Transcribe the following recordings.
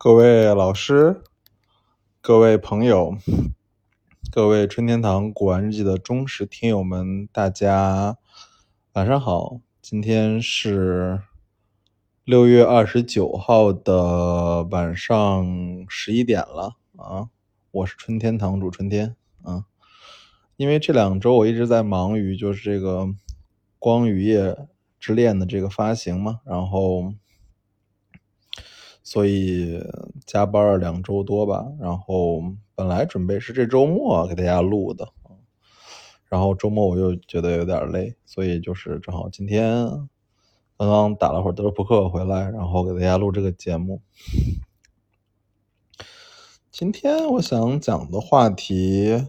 各位老师，各位朋友，各位春天堂古玩日记的忠实听友们，大家晚上好。今天是6月29号的晚上11点了啊！我是春天堂主春天啊。因为这两周我一直在忙于就是这个光与夜之恋的这个发行嘛，然后所以加班了2周多吧，然后本来准备是这周末给大家录的，然后周末我又觉得有点累，所以就是正好今天刚刚打了会儿德州扑克回来，然后给大家录这个节目。今天我想讲的话题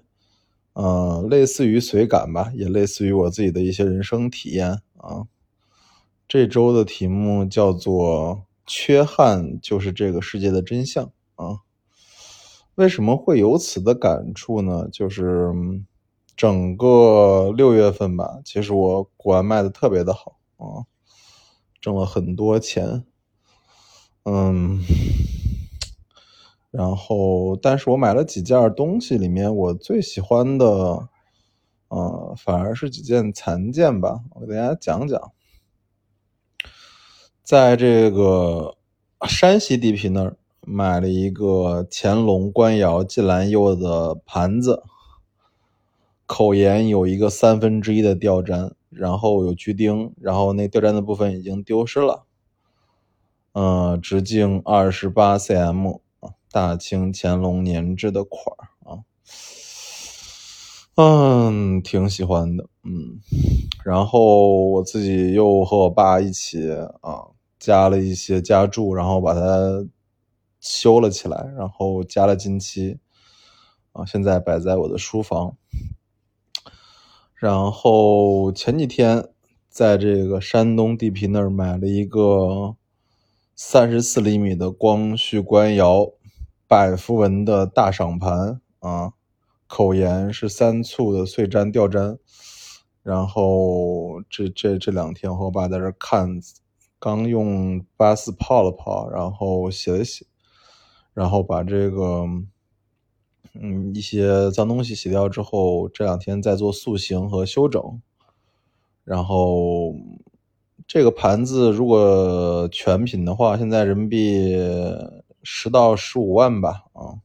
类似于随感吧，也类似于我自己的一些人生体验啊。这周的题目叫做缺憾就是这个世界的真相啊。为什么会有此的感触呢？就是整个6月份吧，其实我古玩卖的特别的好啊，挣了很多钱。然后但是我买了几件东西，里面我最喜欢的反而是几件残件吧，我给大家讲讲。在这个山西地皮那儿买了一个乾隆官窑靳兰釉的盘子，口沿有一个1/3的吊毡，然后有居钉，然后那吊毡的部分已经丢失了。直径 28cm，大清乾隆年制的款啊，挺喜欢的，然后我自己又和我爸一起啊，加了一些加注，然后把它修了起来，然后加了金漆啊，现在摆在我的书房。然后前几天在这个山东地皮那儿买了一个34厘米的光绪官窑百福纹的大赏盘啊，口沿是3寸的碎毡吊毡，然后这两天我爸在这看，刚用84泡了泡，然后洗了洗，然后把这个一些脏东西洗掉之后，这两天在做塑形和修整。然后这个盘子如果全品的话，现在人民币10到15万吧啊，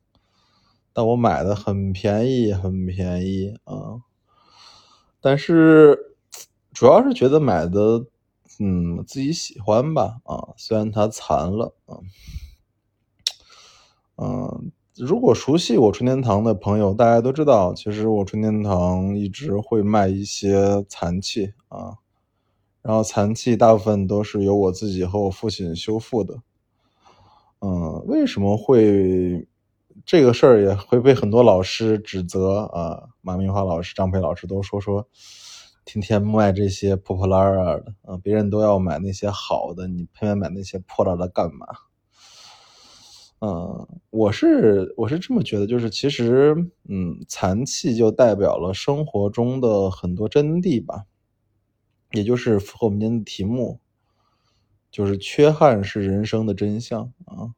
但我买的很便宜啊，但是主要是觉得买的自己喜欢吧啊，虽然它残了啊。如果熟悉我春天堂的朋友大家都知道，其实我春天堂一直会卖一些残器啊，然后残器大部分都是由我自己和我父亲修复的。为什么会这个事儿也会被很多老师指责啊？马明华老师、张培老师都说天天卖这些破破烂烂的啊，别人都要买那些好的，你偏偏买那些破烂的干嘛？我是这么觉得，就是其实残器就代表了生活中的很多真谛吧，也就是符合我们今天的题目。就是缺憾是人生的真相啊！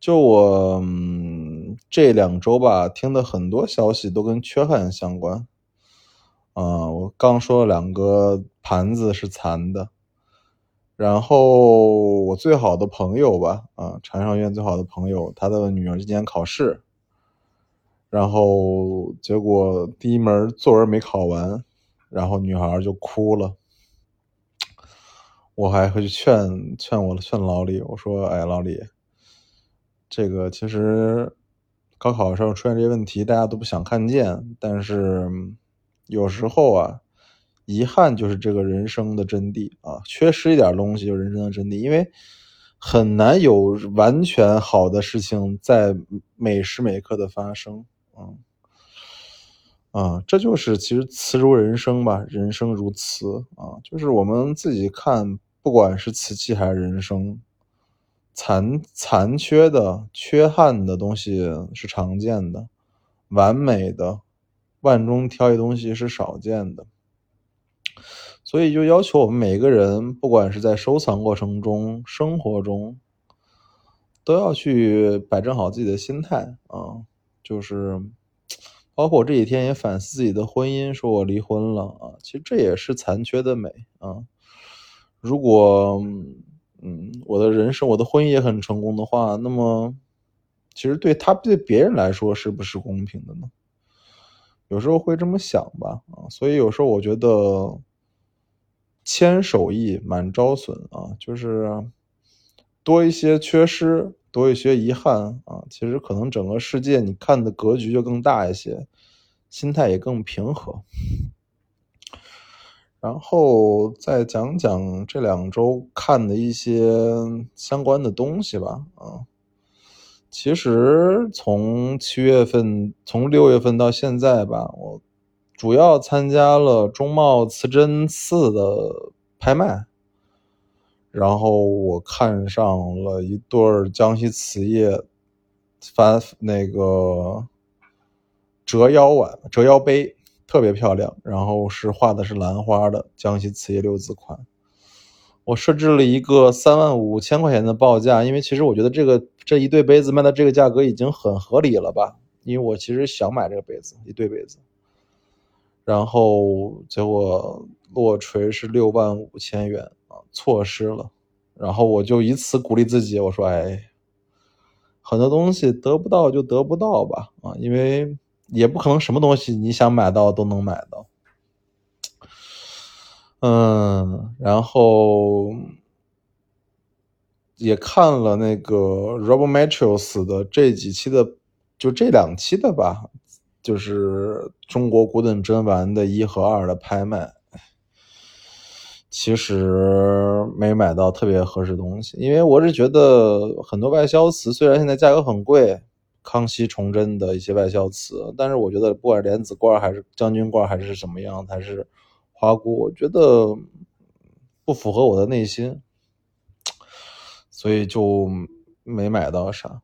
就我这2周吧，听的很多消息都跟缺憾相关啊。我刚说了2个盘子是残的，然后我最好的朋友吧啊，禅上院最好的朋友，他的女儿今年考试，然后结果第一门作文没考完，然后女孩就哭了。我还会去劝老李，我说哎，老李，这个其实高考上出现这些问题大家都不想看见，但是有时候啊，遗憾就是这个人生的真谛啊，缺失一点东西就是人生的真谛，因为很难有完全好的事情在每时每刻的发生这就是其实词如人生吧，人生如词啊，就是我们自己看，不管是瓷器还是人生，残缺的、缺憾的东西是常见的，完美的、万中挑一东西是少见的，所以就要求我们每个人，不管是在收藏过程中、生活中，都要去摆正好自己的心态啊，就是包括我这几天也反思自己的婚姻，说我离婚了啊，其实这也是残缺的美啊。如果我的人生我的婚姻也很成功的话，那么其实对别人来说是不是公平的呢？有时候会这么想吧啊，所以有时候我觉得千手艺满招损啊，就是多一些缺失，多一些遗憾啊，其实可能整个世界你看的格局就更大一些，心态也更平和。然后再讲讲这两周看的一些相关的东西吧啊。其实从6月份到现在吧，我主要参加了中茂磁针刺的拍卖，然后我看上了一对江西瓷业那个折腰杯，特别漂亮，然后是画的是兰花的江西瓷业六字款。我设置了一个35000块钱的报价，因为其实我觉得这一对杯子卖到这个价格已经很合理了吧，因为我其实想买这个杯子，一对杯子。然后结果落锤是65000元啊，错失了。然后我就以此鼓励自己，我说很多东西得不到就得不到吧啊，因为也不可能什么东西你想买到都能买到。然后也看了那个 Rob Matios 的这两期的吧，就是中国古董珍玩的1和2的拍卖。其实没买到特别合适东西，因为我是觉得很多外销瓷虽然现在价格很贵，康熙崇祯的一些外销瓷，但是我觉得不管莲子罐还是将军罐还是什么样，还是花骨，我觉得不符合我的内心，所以就没买到啥。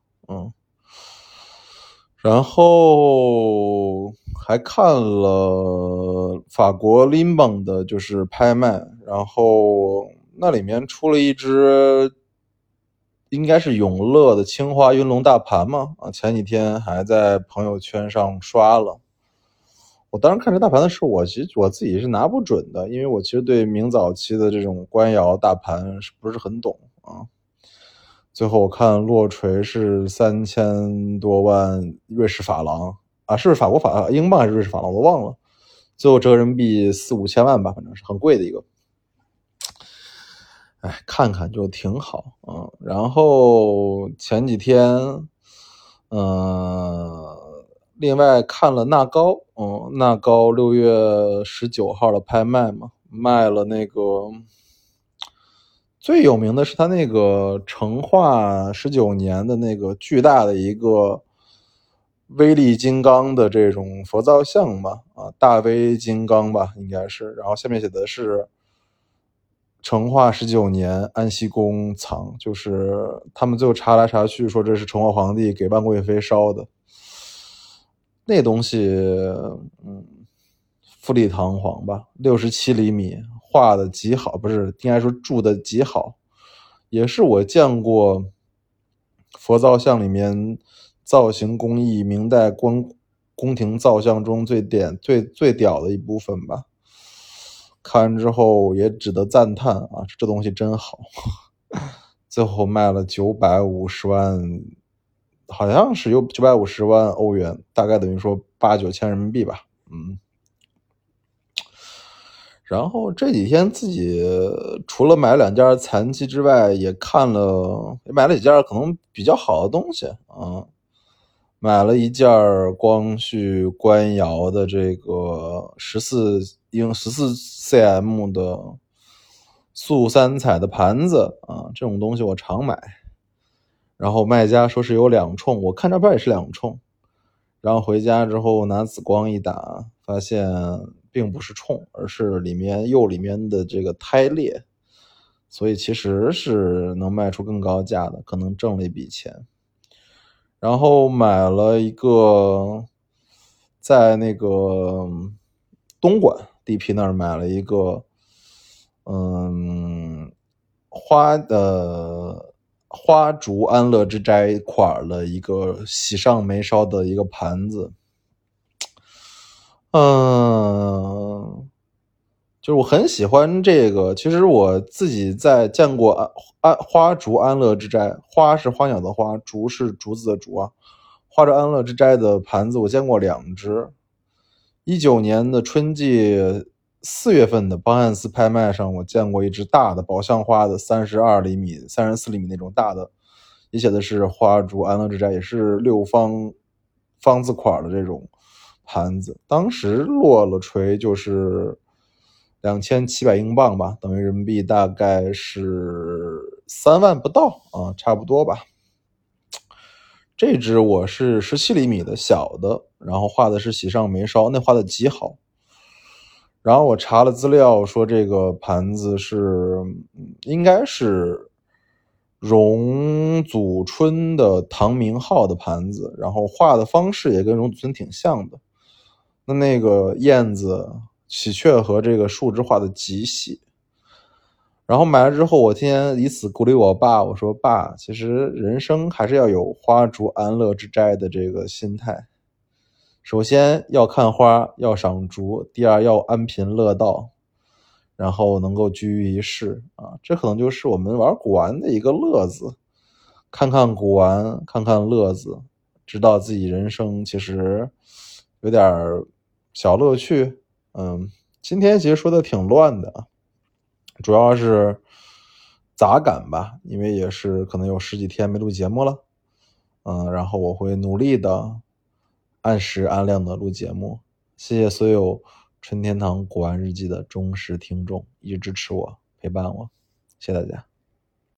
然后还看了法国 Limbang 的就是拍卖，然后那里面出了一只应该是永乐的青花云龙大盘嘛，前几天还在朋友圈上刷了。我当时看这大盘的时候，其实我自己是拿不准的，因为我其实对明早期的这种官窑大盘是不是很懂啊。最后我看落锤是3000多万瑞士法郎啊，是不是法国英镑还是瑞士法郎我都忘了，最后折人民币4-5千万吧，反正是很贵的一个。看看就挺好啊。然后前几天另外看了纳高，纳高6月19号的拍卖嘛，卖了那个最有名的是他那个成化19年的那个巨大的一个威力金刚的这种佛造像吧，大威金刚吧应该是，然后下面写的是成化19年安息宫藏，就是他们最后查来查去说这是成化皇帝给万贵妃烧的。那东西富丽堂皇吧，67厘米画的极好，不是应该说铸的极好，也是我见过佛造像里面造型工艺明代宫廷造像中最屌的一部分吧。看之后也只得赞叹啊，这东西真好。最后卖了950万，好像是有950万欧元，大概等于说8-9千人民币吧。然后这几天自己除了买2件残期之外，也买了几件可能比较好的东西啊。买了一件光绪官窑的这个14cm 的素三彩的盘子啊，这种东西我常买。然后卖家说是有2冲，我看照片也是2冲，然后回家之后拿紫光一打，发现并不是冲，而是里面的这个胎裂，所以其实是能卖出更高价的，可能挣了一笔钱。然后买了一个在那个东莞地皮那儿买了一个花烛安乐之斋款了一个喜上眉梢的一个盘子。就是我很喜欢这个，其实我自己在见过花烛安乐之斋，花是花鸟的花，烛是竹子的竹啊。花烛安乐之斋的盘子我见过两只。19年的春季4月份的邦汉斯拍卖上，我见过一只大的宝相花的32厘米34厘米那种大的，也写的是花烛安乐之斋，也是六方方字款的这种盘子，当时落了锤就是2700英镑吧，等于人民币大概是3万不到啊，差不多吧。这只我是17厘米的小的，然后画的是喜上眉梢，那画的极好。然后我查了资料说这个盘子是应该是荣祖春的唐明昊的盘子，然后画的方式也跟荣祖春挺像的。那个燕子喜鹊和这个树枝画的极细。然后买了之后我天天以此鼓励我爸，我说爸，其实人生还是要有花烛安乐之斋的这个心态。首先要看花，要赏竹，第二要安贫乐道，然后能够居于一世啊，这可能就是我们玩古玩的一个乐子，看看古玩，看看乐子，知道自己人生其实有点小乐趣。今天其实说的挺乱的，主要是杂感吧，因为也是可能有十几天没录节目了，然后我会努力的。按时按量的录节目，谢谢所有春天堂古玩日记的忠实听众，一直支持我，陪伴我，谢谢大家。